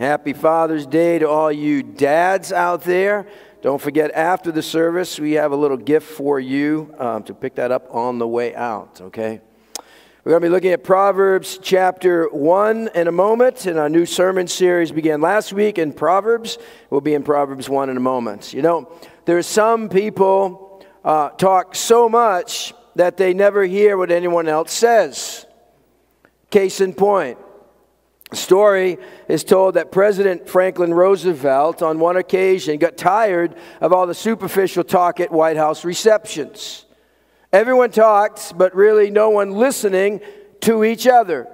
Happy Father's Day to all you dads out there. Don't forget, after the service, we have a little gift for you to pick that up on the way out, okay? We're going to be looking at Proverbs chapter 1 in a moment, and our new sermon series began last week in Proverbs. We'll be in Proverbs 1 in a moment. You know, there are some people talk so much that they never hear what anyone else says. Case in point. The story is told that President Franklin Roosevelt, on one occasion, got tired of all the superficial talk at White House receptions. Everyone talks, but really no one listening to each other.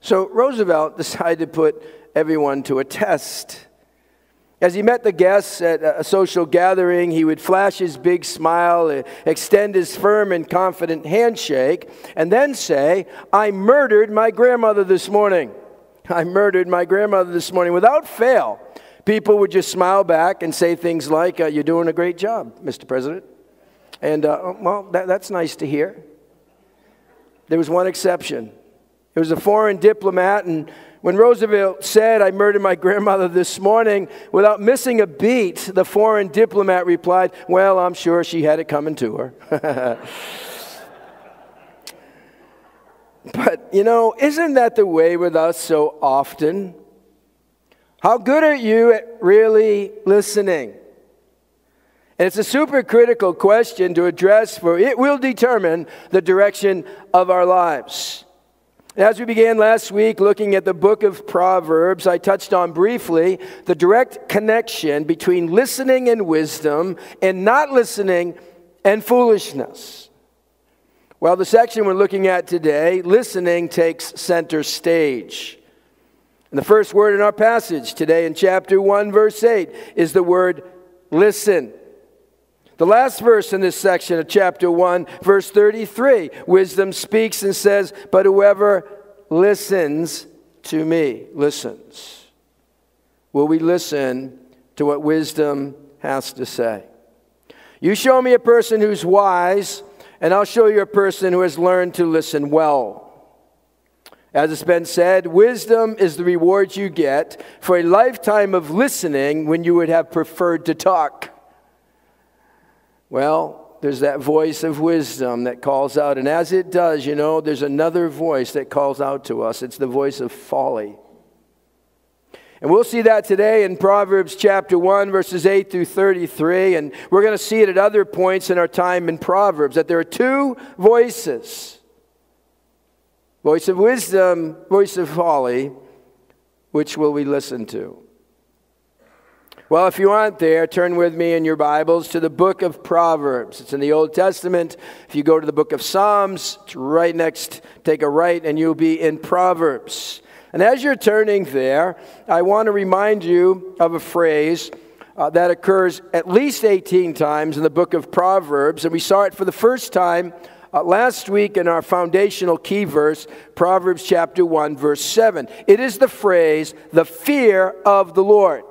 So Roosevelt decided to put everyone to a test. As he met the guests at a social gathering, he would flash his big smile, extend his firm and confident handshake, and then say, "I murdered my grandmother this morning. I murdered my grandmother this morning." Without fail, people would just smile back and say things like, "You're doing a great job, Mr. President." And, that's nice to hear. There was one exception. It was a foreign diplomat, and when Roosevelt said, "I murdered my grandmother this morning," without missing a beat, the foreign diplomat replied, "Well, I'm sure she had it coming to her." But, you know, isn't that the way with us so often? How good are you at really listening? And it's a super critical question to address, for it will determine the direction of our lives. As we began last week looking at the book of Proverbs, I touched on briefly the direct connection between listening and wisdom and not listening and foolishness. Well, the section we're looking at today, listening, takes center stage. And the first word in our passage today in chapter 1, verse 8, is the word listen. The last verse in this section of chapter 1, verse 33, wisdom speaks and says, "But whoever listens to me," listens. Will we listen to what wisdom has to say? You show me a person who's wise, and I'll show you a person who has learned to listen well. As it's been said, wisdom is the reward you get for a lifetime of listening when you would have preferred to talk. Well, there's that voice of wisdom that calls out. And as it does, you know, there's another voice that calls out to us. It's the voice of folly. And we'll see that today in Proverbs chapter 1, verses 8 through 33. And we're going to see it at other points in our time in Proverbs, that there are two voices. Voice of wisdom, voice of folly. Which will we listen to? Well, if you aren't there, turn with me in your Bibles to the book of Proverbs. It's in the Old Testament. If you go to the book of Psalms, it's right next, take a right, and you'll be in Proverbs. And as you're turning there, I want to remind you of a phrase that occurs at least 18 times in the book of Proverbs. And we saw it for the first time last week in our foundational key verse, Proverbs chapter 1, verse 7. It is the phrase, "the fear of the Lord."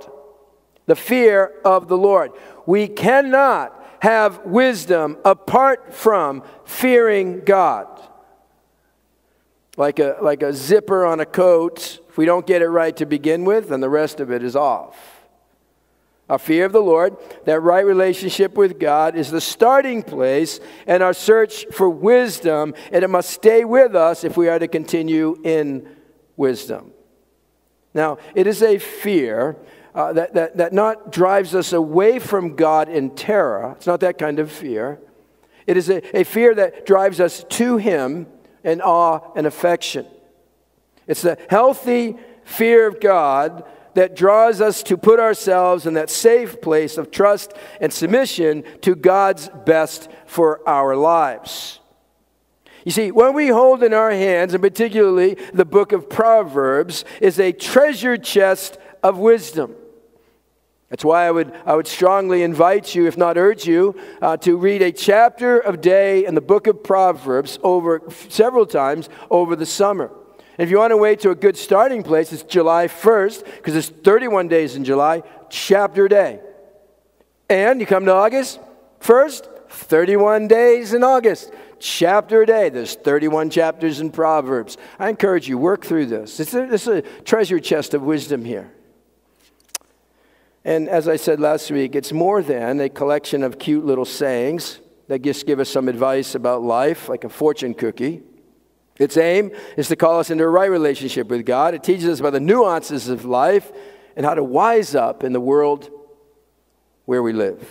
The fear of the Lord. We cannot have wisdom apart from fearing God. Like a zipper on a coat, if we don't get it right to begin with, then the rest of it is off. Our fear of the Lord, that right relationship with God, is the starting place in our search for wisdom, and it must stay with us if we are to continue in wisdom. Now, it is a fear that not drives us away from God in terror. It's not that kind of fear. It is a fear that drives us to Him in awe and affection. It's the healthy fear of God that draws us to put ourselves in that safe place of trust and submission to God's best for our lives. You see, when we hold in our hands, and particularly the book of Proverbs, is a treasure chest of wisdom. That's why I would strongly invite you, if not urge you, to read a chapter a day in the book of Proverbs several times over the summer. And if you want to wait to a good starting place, it's July 1st, because it's 31 days in July, chapter a day. And you come to August 1st, 31 days in August, chapter a day. There's 31 chapters in Proverbs. I encourage you, work through this. This is a treasure chest of wisdom here. And as I said last week, it's more than a collection of cute little sayings that just give us some advice about life, like a fortune cookie. Its aim is to call us into a right relationship with God. It teaches us about the nuances of life and how to wise up in the world where we live.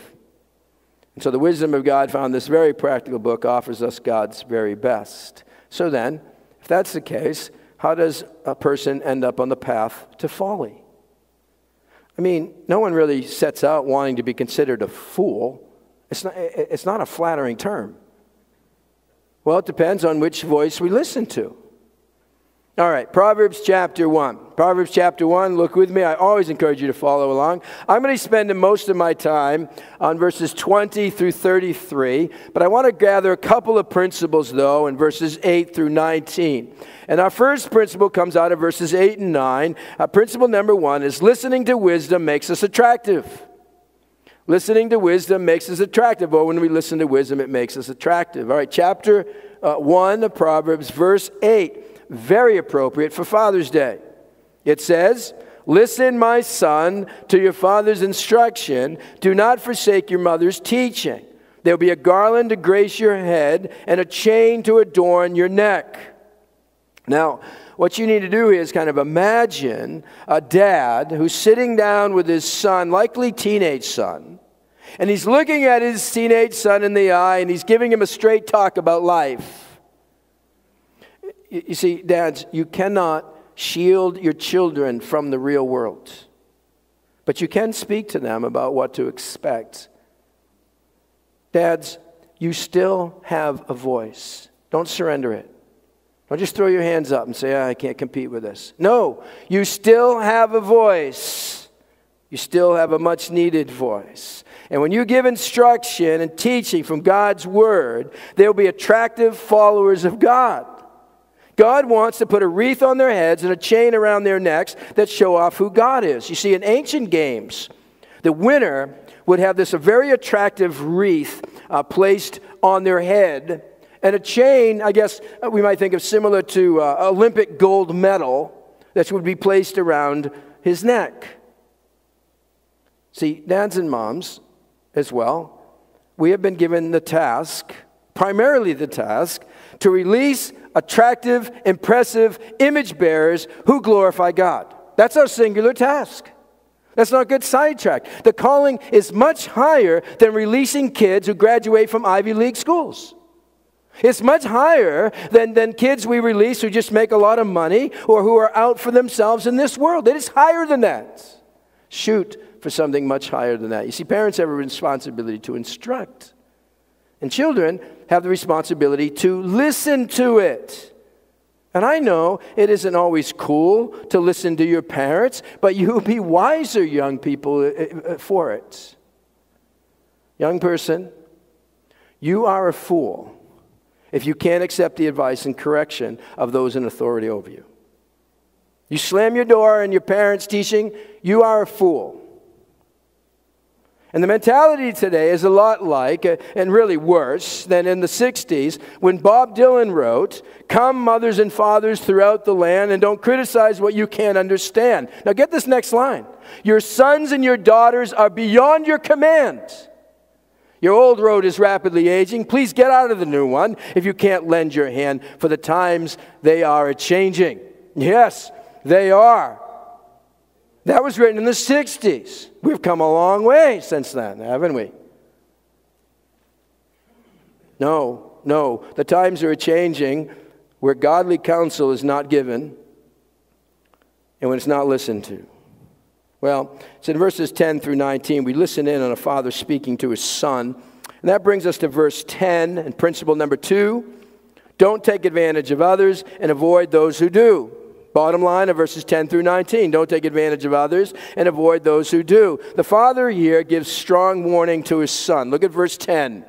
And so the wisdom of God found in this very practical book offers us God's very best. So then, if that's the case, how does a person end up on the path to folly? I mean, no one really sets out wanting to be considered a fool. It's not a flattering term. Well, it depends on which voice we listen to. All right, Proverbs chapter 1. Proverbs chapter 1, look with me. I always encourage you to follow along. I'm going to spend most of my time on verses 20 through 33, but I want to gather a couple of principles, though, in verses 8 through 19. And our first principle comes out of verses 8 and 9. Principle number 1 is listening to wisdom makes us attractive. Listening to wisdom makes us attractive. Oh, when we listen to wisdom, it makes us attractive. All right, chapter 1 of Proverbs, verse 8. Very appropriate for Father's Day. It says, "Listen, my son, to your father's instruction. Do not forsake your mother's teaching. There will be a garland to grace your head and a chain to adorn your neck." Now, what you need to do is kind of imagine a dad who's sitting down with his son, likely teenage son, and he's looking at his teenage son in the eye and he's giving him a straight talk about life. You see, dads, you cannot shield your children from the real world. But you can speak to them about what to expect. Dads, you still have a voice. Don't surrender it. Don't just throw your hands up and say, I can't compete with this. No, you still have a voice. You still have a much-needed voice. And when you give instruction and teaching from God's Word, they'll be attractive followers of God. God wants to put a wreath on their heads and a chain around their necks that show off who God is. You see, in ancient games, the winner would have this very attractive wreath placed on their head. And a chain, I guess we might think of similar to Olympic gold medal, that would be placed around his neck. See, dads and moms as well, we have been given the task, primarily the task, to release attractive, impressive image bearers who glorify God. That's our singular task. Let's not get sidetracked. The calling is much higher than releasing kids who graduate from Ivy League schools. It's much higher than kids we release who just make a lot of money or who are out for themselves in this world. It is higher than that. Shoot for something much higher than that. You see, parents have a responsibility to instruct. And children have the responsibility to listen to it. And I know it isn't always cool to listen to your parents, but you'll be wiser, young people, for it. Young person, you are a fool if you can't accept the advice and correction of those in authority over you. You slam your door in your parents' teaching, you are a fool. And the mentality today is a lot like, and really worse, than in the 60s when Bob Dylan wrote, "Come, mothers and fathers throughout the land, and don't criticize what you can't understand." Now get this next line. "Your sons and your daughters are beyond your command. Your old road is rapidly aging. Please get out of the new one if you can't lend your hand, for the times they are a-changing." Yes, they are. That was written in the 60s. We've come a long way since then, haven't we? No. The times are changing where godly counsel is not given and when it's not listened to. Well, it's in verses 10 through 19. We listen in on a father speaking to his son. And that brings us to verse 10 and principle number 2. Don't take advantage of others and avoid those who do. Bottom line of verses 10 through 19, don't take advantage of others and avoid those who do. The father here gives strong warning to his son. Look at verse 10.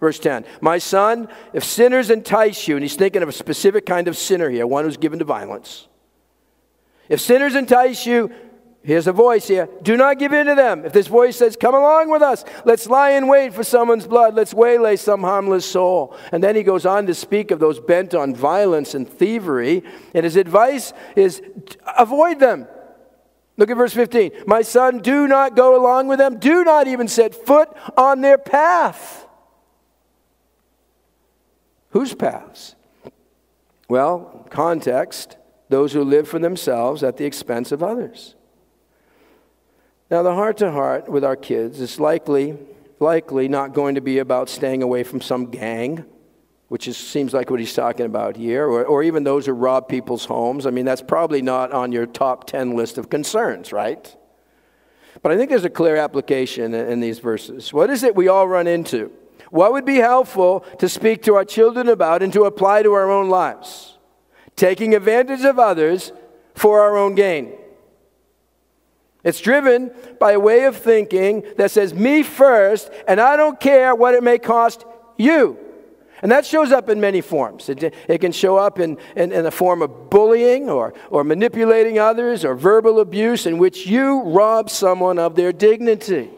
Verse 10, "My son, if sinners entice you," and he's thinking of a specific kind of sinner here, one who's given to violence. "If sinners entice you," here's a voice here, "do not give in to them. If this voice says, 'Come along with us, let's lie in wait for someone's blood, let's waylay some harmless soul.'" And then he goes on to speak of those bent on violence and thievery, and his advice is avoid them. Look at verse 15. My son, do not go along with them. Do not even set foot on their path. Whose paths? Well, context, those who live for themselves at the expense of others. Now, the heart-to-heart with our kids is likely not going to be about staying away from some gang, which seems like what he's talking about here, or even those who rob people's homes. I mean, that's probably not on your top 10 list of concerns, right? But I think there's a clear application in these verses. What is it we all run into? What would be helpful to speak to our children about and to apply to our own lives? Taking advantage of others for our own gain. It's driven by a way of thinking that says, me first, and I don't care what it may cost you. And that shows up in many forms. It can show up in the form of bullying or manipulating others or verbal abuse in which you rob someone of their dignity.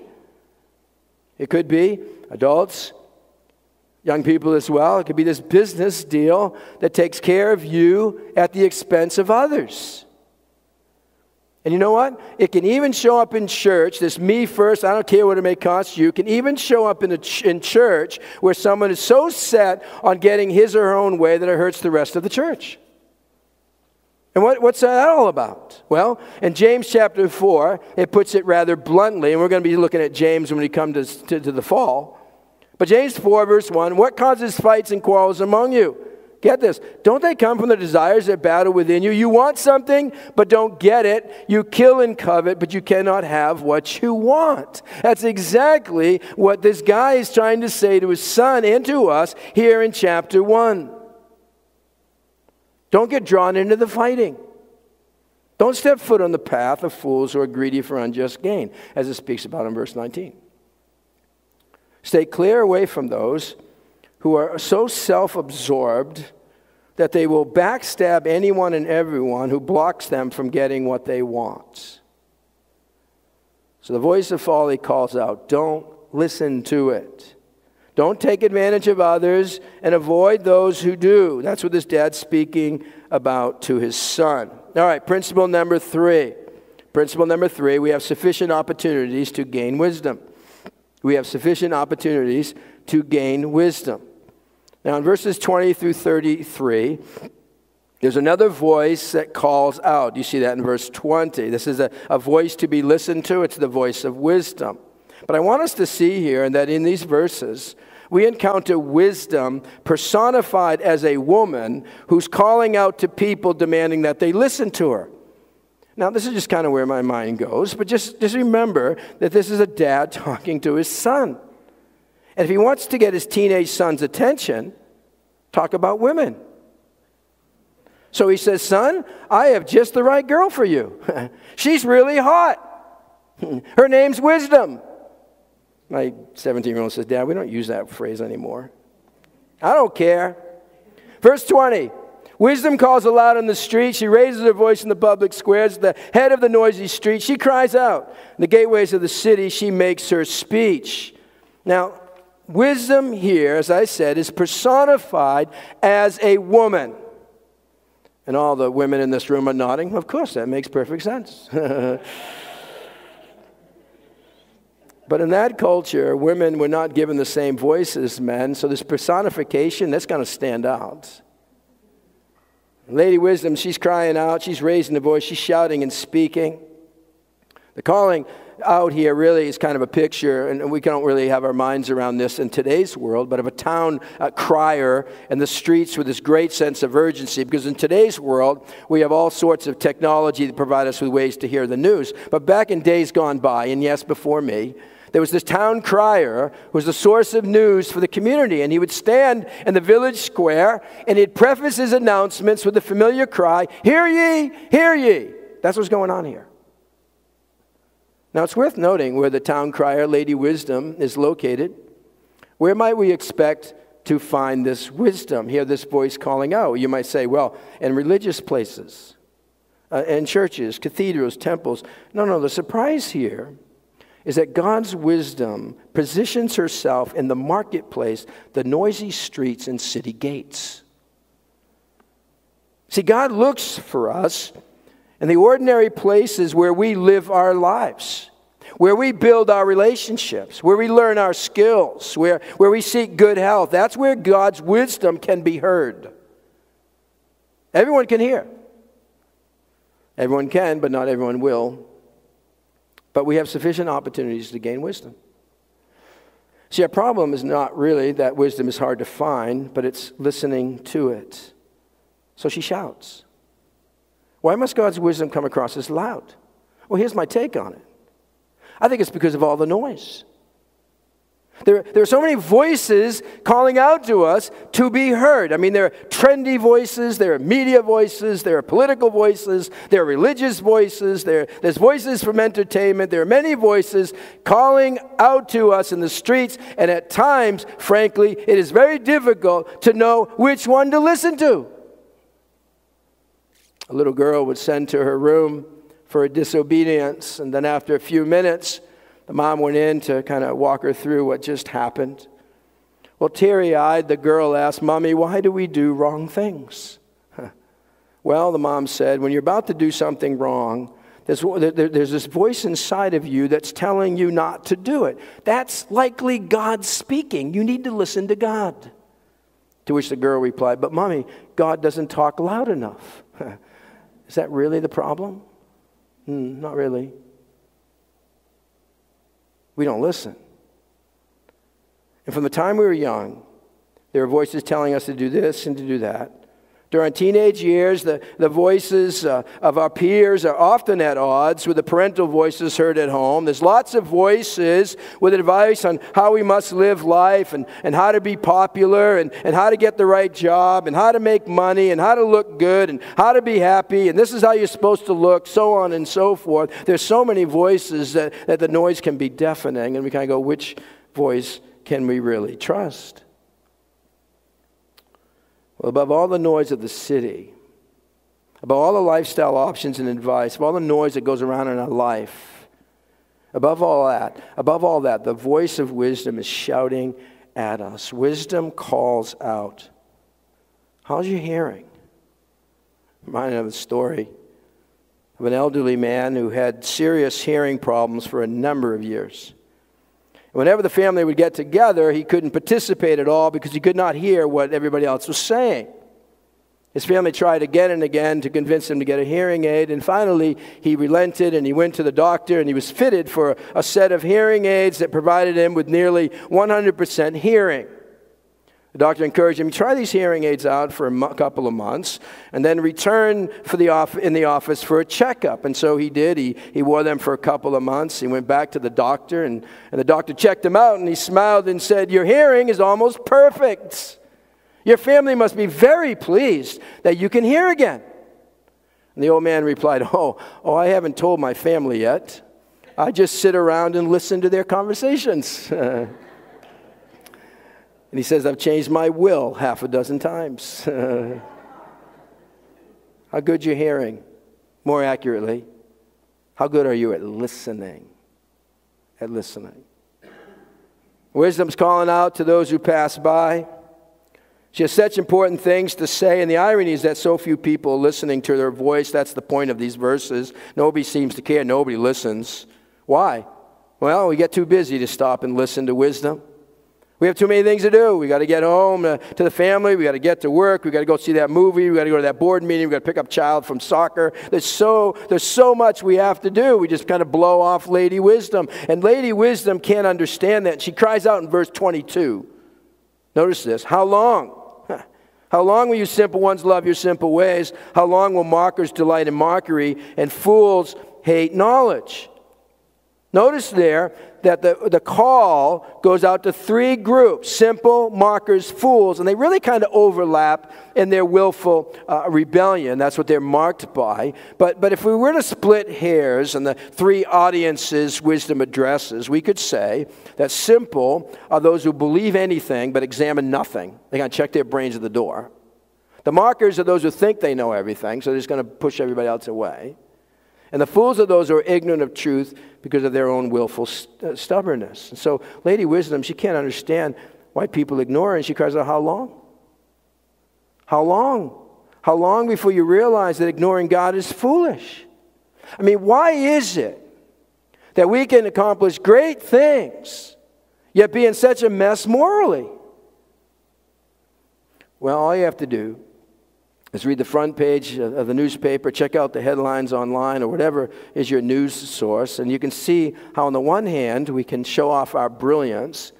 It could be adults, young people as well. It could be this business deal that takes care of you at the expense of others. And you know what? It can even show up in church. This me first, I don't care what it may cost you. It can even show up in church where someone is so set on getting his or her own way that it hurts the rest of the church. And what's that all about? Well, in James chapter 4, it puts it rather bluntly. And we're going to be looking at James when we come to the fall. But James 4 verse 1, what causes fights and quarrels among you? Get this. Don't they come from the desires that battle within you? You want something, but don't get it. You kill and covet, but you cannot have what you want. That's exactly what this guy is trying to say to his son and to us here in chapter 1. Don't get drawn into the fighting. Don't step foot on the path of fools who are greedy for unjust gain, as it speaks about in verse 19. Stay clear away from those who are so self-absorbed that they will backstab anyone and everyone who blocks them from getting what they want. So the voice of folly calls out, don't listen to it. Don't take advantage of others and avoid those who do. That's what this dad's speaking about to his son. All right, principle number 3. Principle number 3, we have sufficient opportunities to gain wisdom. We have sufficient opportunities to gain wisdom. Now in verses 20 through 33, there's another voice that calls out. You see that in verse 20. This is a voice to be listened to. It's the voice of wisdom. But I want us to see here and that in these verses, we encounter wisdom personified as a woman who's calling out to people demanding that they listen to her. Now, this is just kind of where my mind goes, but just remember that this is a dad talking to his son. And if he wants to get his teenage son's attention, talk about women. So he says, son, I have just the right girl for you. She's really hot. Her name's Wisdom. My 17-year-old says, Dad, we don't use that phrase anymore. I don't care. Verse 20. Wisdom calls aloud on the street. She raises her voice in the public squares. At the head of the noisy street, she cries out. In the gateways of the city, she makes her speech. Now, wisdom here, as I said, is personified as a woman. And all the women in this room are nodding. Of course, that makes perfect sense. But in that culture, women were not given the same voice as men. So this personification, that's going to stand out. Lady Wisdom, she's crying out, she's raising the voice, she's shouting and speaking. The calling out here really is kind of a picture, and we don't really have our minds around this in today's world, but of a town crier in the streets with this great sense of urgency, because in today's world, we have all sorts of technology that provide us with ways to hear the news. But back in days gone by, and yes, before me, there was this town crier who was the source of news for the community, and he would stand in the village square, and he'd preface his announcements with the familiar cry, hear ye, hear ye. That's what's going on here. Now, it's worth noting where the town crier, Lady Wisdom, is located. Where might we expect to find this wisdom, hear this voice calling out? You might say, well, in religious places, in churches, cathedrals, temples. No, the surprise here is that God's wisdom positions herself in the marketplace, the noisy streets and city gates. See, God looks for us And the ordinary places where we live our lives, where we build our relationships, where we learn our skills, where we seek good health, that's where God's wisdom can be heard. Everyone can hear. Everyone can, but not everyone will. But we have sufficient opportunities to gain wisdom. See, our problem is not really that wisdom is hard to find, but it's listening to it. So she shouts. Why must God's wisdom come across as loud? Well, here's my take on it. I think it's because of all the noise. There are so many voices calling out to us to be heard. I mean, there are trendy voices, there are media voices, there are political voices, there are religious voices, there's voices from entertainment. There are many voices calling out to us in the streets, and at times, frankly, it is very difficult to know which one to listen to. A little girl was sent to her room for her disobedience, and then after a few minutes, the mom went in to kind of walk her through what just happened. Well, teary-eyed, the girl asked, "Mommy, why do we do wrong things?" Well, the mom said, when you're about to do something wrong, there's this voice inside of you that's telling you not to do it. That's likely God speaking. You need to listen to God. To which the girl replied, "But Mommy, God doesn't talk loud enough." Is that really the problem? Not really. We don't listen. And from the time we were young, there were voices telling us to do this and to do that. During teenage years, the voices of our peers are often at odds with the parental voices heard at home. There's lots of voices with advice on how we must live life and how to be popular and how to get the right job and how to make money and how to look good and how to be happy and this is how you're supposed to look, so on and so forth. There's so many voices that the noise can be deafening, and we kind of go, which voice can we really trust? Well, above all the noise of the city, above all the lifestyle options and advice, above all the noise that goes around in our life, above all that, the voice of wisdom is shouting at us. Wisdom calls out. How's your hearing? I'm reminded of a story of an elderly man who had serious hearing problems for a number of years. Whenever the family would get together, he couldn't participate at all because he could not hear what everybody else was saying. His family tried again and again to convince him to get a hearing aid, and finally he relented and he went to the doctor and he was fitted for a set of hearing aids that provided him with nearly 100% hearing. The doctor encouraged him, try these hearing aids out for a couple of months and then return for in the office for a checkup. And so he did. He wore them for a couple of months. He went back to the doctor, and the doctor checked him out, and he smiled and said, "Your hearing is almost perfect. Your family must be very pleased that you can hear again." And the old man replied, Oh, I haven't told my family yet. I just sit around and listen to their conversations." And he says, "I've changed my will half a dozen times." How good you're hearing. More accurately, how good are you at listening? At listening. Wisdom's calling out to those who pass by. She has such important things to say, and the irony is that so few people are listening to their voice. That's the point of these verses. Nobody seems to care. Nobody listens. Why? Well, we get too busy to stop and listen to wisdom. We have too many things to do. We got to get home to the family. We got to get to work. We got to go see that movie. We got to go to that board meeting. We got to pick up child from soccer. There's so much we have to do. We just kind of blow off Lady Wisdom. And Lady Wisdom can't understand that. She cries out in verse 22. Notice this. "How long? How long will you simple ones love your simple ways? How long will mockers delight in mockery and fools hate knowledge?" Notice there that the call goes out to three groups: simple, mockers, fools, and they really kind of overlap in their willful rebellion. That's what they're marked by. But if we were to split hairs and the three audiences wisdom addresses, we could say that simple are those who believe anything but examine nothing. They got to check their brains at the door. The mockers are those who think they know everything, so they're just going to push everybody else away. And the fools are those who are ignorant of truth because of their own willful stubbornness. And so Lady Wisdom, she can't understand why people ignore her, and she cries out, "How long? How long? How long before you realize that ignoring God is foolish? I mean, why is it that we can accomplish great things, yet be in such a mess morally? Well, all you have to do is read the front page of the newspaper, check out the headlines online or whatever is your news source, and you can see how on the one hand we can show off our brilliance,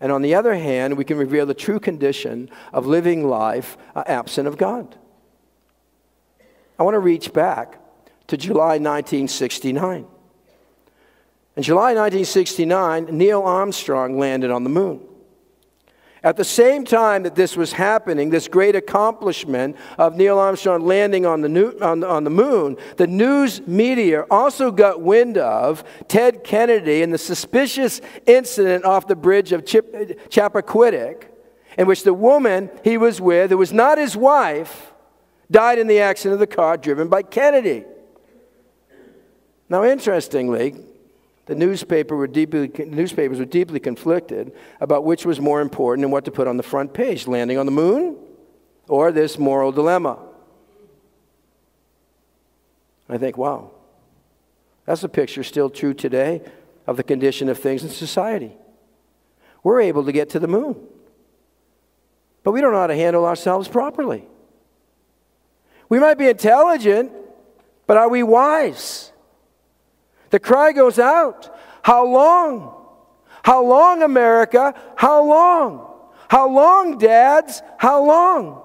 and on the other hand we can reveal the true condition of living life absent of God. I want to reach back to July 1969. In July 1969, Neil Armstrong landed on the moon. At the same time that this was happening, this great accomplishment of Neil Armstrong landing on the moon, the news media also got wind of Ted Kennedy and the suspicious incident off the bridge of Chappaquiddick, in which the woman he was with, who was not his wife, died in the accident of the car driven by Kennedy. Now, interestingly, the newspapers were deeply conflicted about which was more important and what to put on the front page, landing on the moon or this moral dilemma. I think, wow, that's a picture still true today of the condition of things in society. We're able to get to the moon, but we don't know how to handle ourselves properly. We might be intelligent, but are we wise? The cry goes out, how long? How long, America? How long? How long, dads? How long?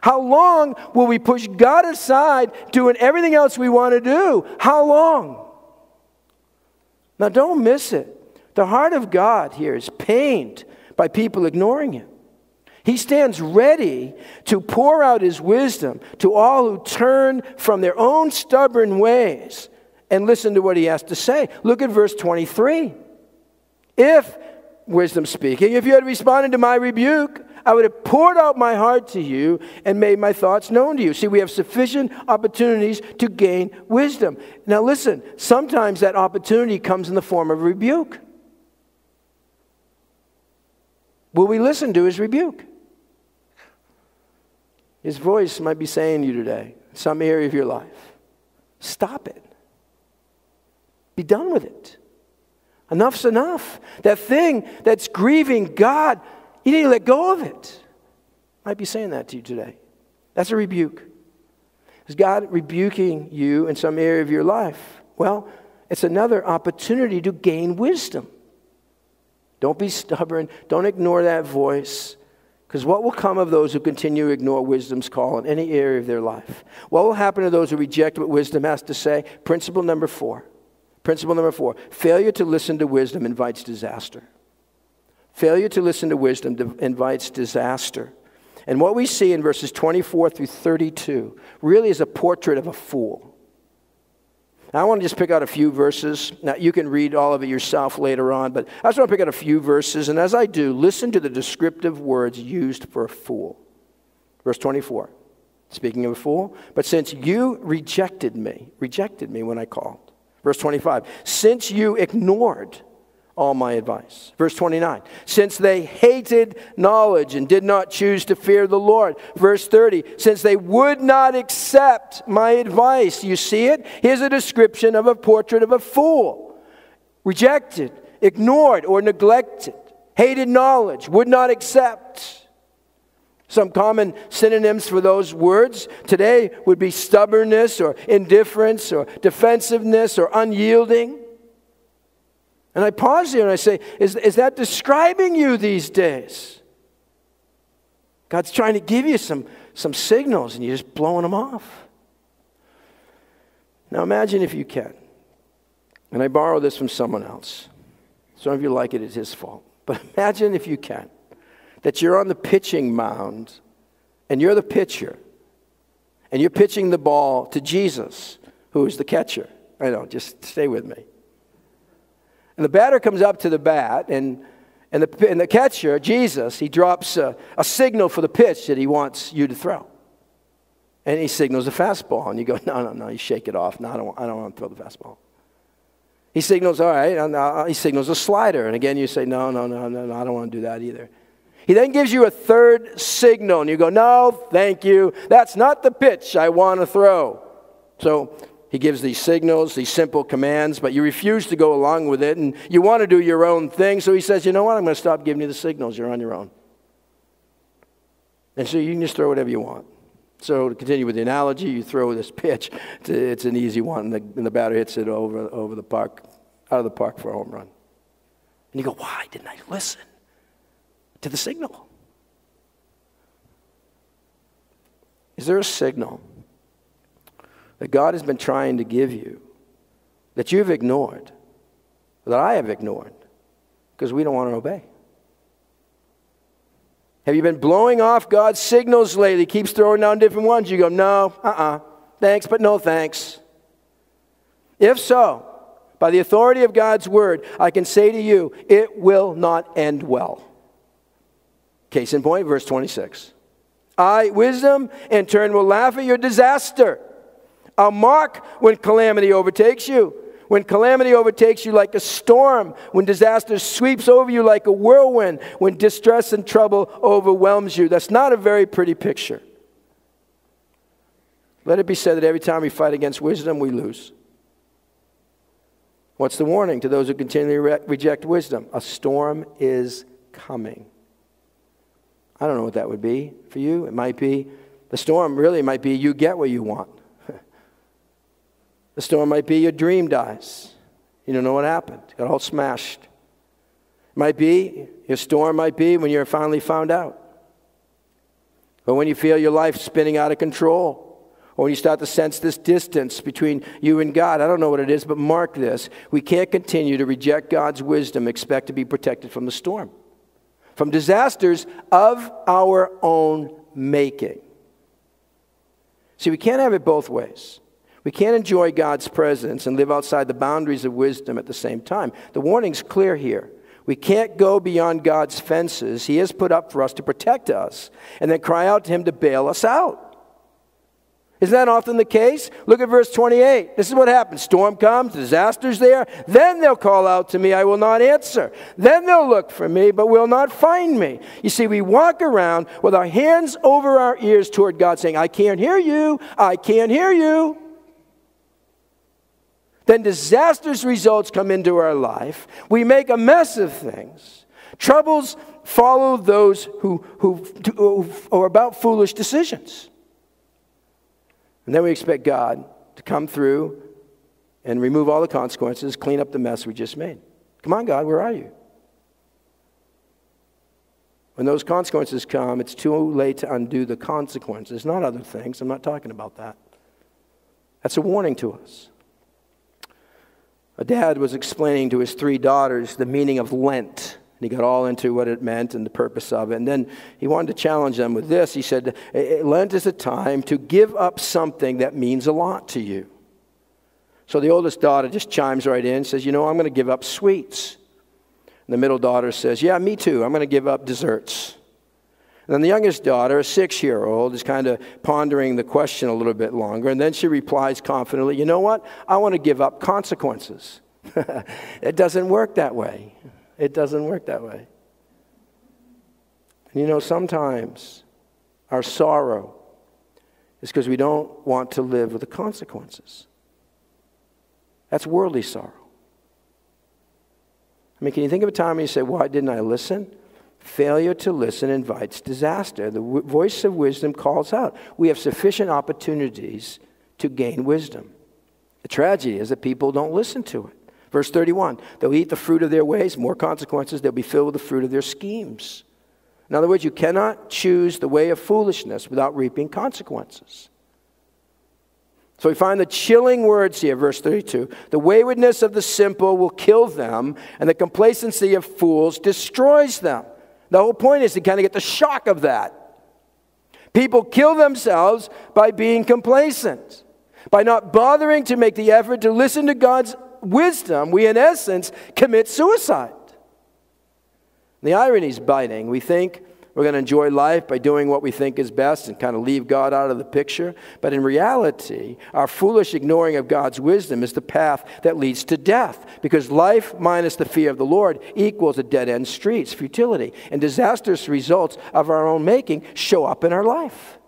How long will we push God aside doing everything else we want to do? How long? Now, don't miss it. The heart of God here is pained by people ignoring Him. He stands ready to pour out His wisdom to all who turn from their own stubborn ways and listen to what He has to say. Look at verse 23. If, wisdom speaking, if you had responded to my rebuke, I would have poured out my heart to you and made my thoughts known to you. See, we have sufficient opportunities to gain wisdom. Now listen, sometimes that opportunity comes in the form of rebuke. Will we listen to His rebuke? His voice might be saying to you today, in some area of your life, stop it. Be done with it. Enough's enough. That thing that's grieving God, you need to let go of it. I might be saying that to you today. That's a rebuke. Is God rebuking you in some area of your life? Well, it's another opportunity to gain wisdom. Don't be stubborn. Don't ignore that voice. Because what will come of those who continue to ignore wisdom's call in any area of their life? What will happen to those who reject what wisdom has to say? Principle number four, failure to listen to wisdom invites disaster. Failure to listen to wisdom invites disaster. And what we see in verses 24 through 32 really is a portrait of a fool. Now, I want to just pick out a few verses. Now, you can read all of it yourself later on, but I just want to pick out a few verses. And as I do, listen to the descriptive words used for a fool. Verse 24, speaking of a fool, but since you rejected me when I called. Verse 25, since you ignored all my advice. Verse 29, since they hated knowledge and did not choose to fear the Lord. Verse 30, since they would not accept my advice. You see it? Here's a description of a portrait of a fool. Rejected, ignored, or neglected. Hated knowledge, would not accept. Some common synonyms for those words today would be stubbornness or indifference or defensiveness or unyielding. And I pause here and I say, is that describing you these days? God's trying to give you some signals and you're just blowing them off. Now imagine if you can. And I borrow this from someone else. Some of you like it's his fault. But imagine if you can. That you're on the pitching mound, and you're the pitcher, and you're pitching the ball to Jesus, who is the catcher. I know, just stay with me. And the batter comes up to the bat, and the catcher, Jesus, he drops a signal for the pitch that he wants you to throw. And he signals a fastball, and you go, no, you shake it off. No, I don't want to throw the fastball. He signals, all right, and he signals a slider. And again, you say, no, I don't want to do that either. He then gives you a third signal, and you go, no, thank you. That's not the pitch I want to throw. So He gives these signals, these simple commands, but you refuse to go along with it, and you want to do your own thing. So he says, you know what? I'm going to stop giving you the signals. You're on your own. And so you can just throw whatever you want. So to continue with the analogy, you throw this pitch. It's an easy one, and the batter hits it over the park, out of the park for a home run. And you go, why didn't I listen to the signal? Is there a signal that God has been trying to give you that you've ignored, that I have ignored, because we don't want to obey? Have you been blowing off God's signals lately? He keeps throwing down different ones. You go, no, thanks, but no thanks. If so, by the authority of God's word, I can say to you, it will not end well. Case in point, verse 26. I, wisdom, in turn will laugh at your disaster. I'll mock when calamity overtakes you. When calamity overtakes you like a storm, when disaster sweeps over you like a whirlwind, when distress and trouble overwhelms you. That's not a very pretty picture. Let it be said that every time we fight against wisdom, we lose. What's the warning to those who continually reject wisdom? A storm is coming. I don't know what that would be for you. It might be, the storm really might be you get what you want. The storm might be your dream dies. You don't know what happened. It got all smashed. Might be, your storm might be when you're finally found out. Or when you feel your life spinning out of control. Or when you start to sense this distance between you and God. I don't know what it is, but mark this. We can't continue to reject God's wisdom, expect to be protected from the storm. From disasters of our own making. See, we can't have it both ways. We can't enjoy God's presence and live outside the boundaries of wisdom at the same time. The warning's clear here. We can't go beyond God's fences. He has put up for us to protect us and then cry out to him to bail us out. Isn't that often the case? Look at verse 28. This is what happens. Storm comes, disaster's there. Then they'll call out to me, I will not answer. Then they'll look for me, but will not find me. You see, we walk around with our hands over our ears toward God saying, I can't hear you, I can't hear you. Then disastrous results come into our life. We make a mess of things. Troubles follow those who are about foolish decisions. And then we expect God to come through and remove all the consequences, clean up the mess we just made. Come on, God, where are you? When those consequences come, it's too late to undo the consequences, not other things. I'm not talking about that. That's a warning to us. A dad was explaining to his three daughters the meaning of Lent. And he got all into what it meant and the purpose of it. And then he wanted to challenge them with this. He said, Lent is a time to give up something that means a lot to you. So the oldest daughter just chimes right in and says, you know, I'm going to give up sweets. And the middle daughter says, yeah, me too. I'm going to give up desserts. And then the youngest daughter, a 6-year-old, is kind of pondering the question a little bit longer. And then she replies confidently, you know what? I want to give up consequences. It doesn't work that way. It doesn't work that way. And you know, sometimes our sorrow is because we don't want to live with the consequences. That's worldly sorrow. I mean, can you think of a time when you say, why didn't I listen? Failure to listen invites disaster. The voice of wisdom calls out. We have sufficient opportunities to gain wisdom. The tragedy is that people don't listen to it. Verse 31, they'll eat the fruit of their ways, more consequences, they'll be filled with the fruit of their schemes. In other words, you cannot choose the way of foolishness without reaping consequences. So we find the chilling words here, verse 32. The waywardness of the simple will kill them, and the complacency of fools destroys them. The whole point is to kind of get the shock of that. People kill themselves by being complacent. By not bothering to make the effort to listen to God's wisdom, we in essence commit suicide. And the irony is biting. We think we're going to enjoy life by doing what we think is best and kind of leave God out of the picture. But in reality, our foolish ignoring of God's wisdom is the path that leads to death. Because life minus the fear of the Lord equals a dead-end street, futility. And disastrous results of our own making show up in our life.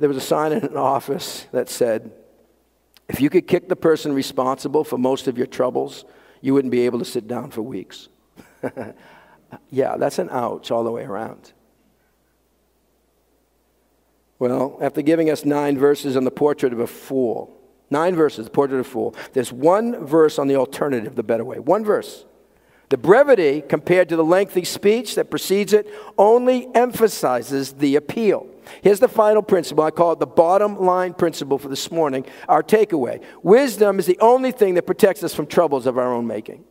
there was a sign in an office that said, if you could kick the person responsible for most of your troubles, you wouldn't be able to sit down for weeks. Yeah, that's an ouch all the way around. Well, after giving us 9 verses on the portrait of a fool, 9 verses, the portrait of a fool, there's one verse on the alternative, the better way. One verse. The brevity, compared to the lengthy speech that precedes it, only emphasizes the appeal. Here's the final principle. I call it the bottom line principle for this morning, our takeaway. Wisdom is the only thing that protects us from troubles of our own making.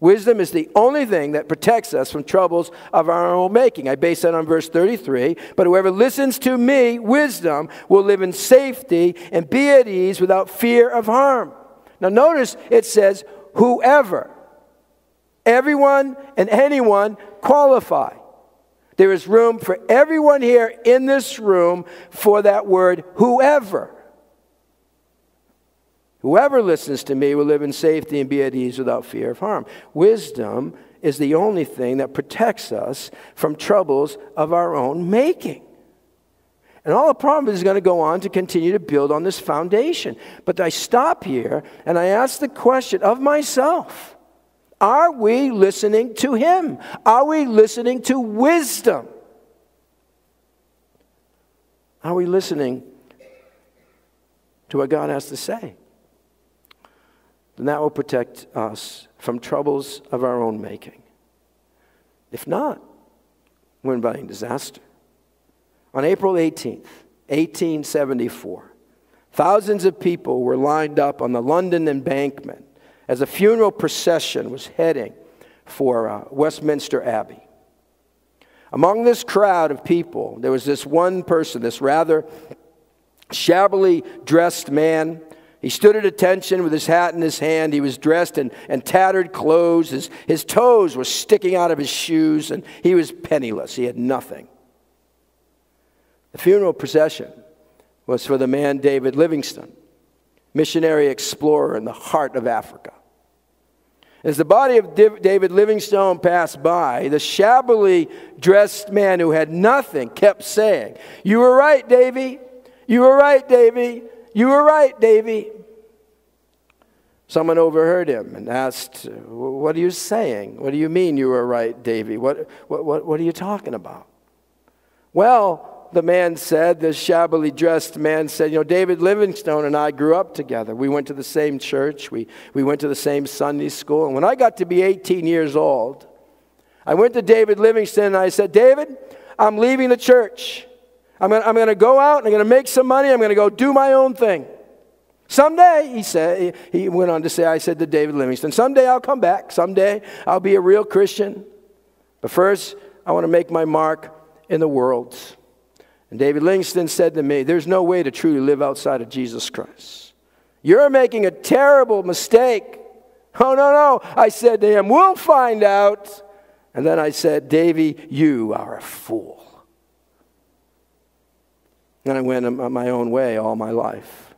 Wisdom is the only thing that protects us from troubles of our own making. I base that on verse 33. But whoever listens to me, wisdom, will live in safety and be at ease without fear of harm. Now notice it says, whoever. Everyone and anyone qualify. There is room for everyone here in this room for that word, whoever. Whoever listens to me will live in safety and be at ease without fear of harm. Wisdom is the only thing that protects us from troubles of our own making. And all the problem is going to go on to continue to build on this foundation. But I stop here and I ask the question of myself. Are we listening to him? Are we listening to wisdom? Are we listening to what God has to say? Then that will protect us from troubles of our own making. If not, we're inviting disaster. On April 18th, 1874, thousands of people were lined up on the London Embankment as a funeral procession was heading for Westminster Abbey. Among this crowd of people, there was this one person, this rather shabbily dressed man. He stood at attention with his hat in his hand. He was dressed in tattered clothes. His toes were sticking out of his shoes, and he was penniless. He had nothing. The funeral procession was for the man David Livingstone, missionary explorer in the heart of Africa. As the body of David Livingstone passed by, the shabbily dressed man who had nothing kept saying, "You were right, Davy. You were right, Davy. You were right, Davy." Someone overheard him and asked, "What are you saying? What do you mean you were right, Davy? What are you talking about?" Well, the man said, this shabbily dressed man said, "You know, David Livingstone and I grew up together. We went to the same church. We went to the same Sunday school. And when I got to be 18 years old, I went to David Livingstone and I said, 'David, I'm leaving the church. I'm going to go out and I'm going to make some money. I'm going to go do my own thing. Someday,' he said, he went on to say, 'I said to David Livingstone, someday I'll come back. Someday I'll be a real Christian. But first, I want to make my mark in the world.' And David Livingstone said to me, 'There's no way to truly live outside of Jesus Christ. You're making a terrible mistake.' 'Oh, no, I said to him. 'We'll find out.' And then I said, 'Davy, you are a fool.' And I went on my own way all my life.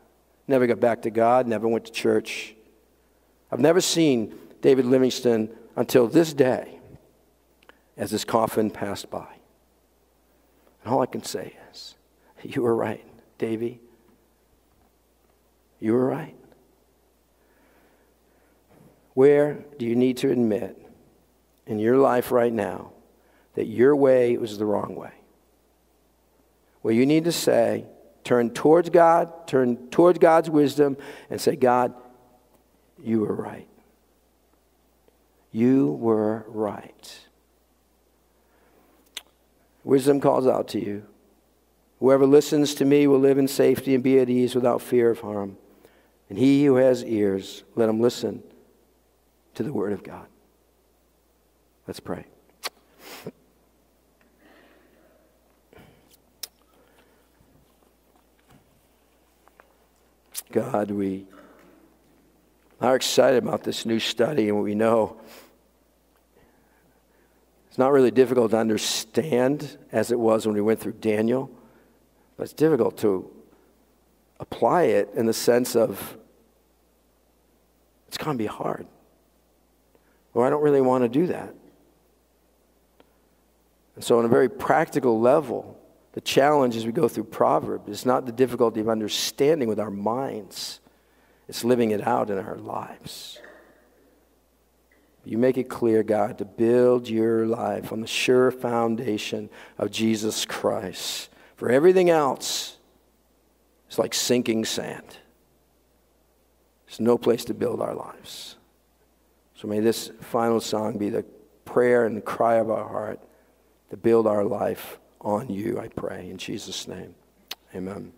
Never got back to God, never went to church. I've never seen David Livingstone until this day as his coffin passed by. And all I can say is, you were right, Davy. You were right." Where do you need to admit in your life right now that your way was the wrong way? Well, you need to say, turn towards God, turn towards God's wisdom, and say, "God, you were right. You were right." Wisdom calls out to you. "Whoever listens to me will live in safety and be at ease without fear of harm. And he who has ears, let him listen to the word of God." Let's pray. God, we are excited about this new study, and we know it's not really difficult to understand as it was when we went through Daniel, but it's difficult to apply it in the sense of it's going to be hard. Well, I don't really want to do that. And so on a very practical level, The challenge as we go through Proverbs is not the difficulty of understanding with our minds. It's living it out in our lives. You make it clear, God, to build your life on the sure foundation of Jesus Christ. For everything else, it's like sinking sand. There's no place to build our lives. So may this final song be the prayer and the cry of our heart to build our life on you, I pray, in Jesus' name. Amen.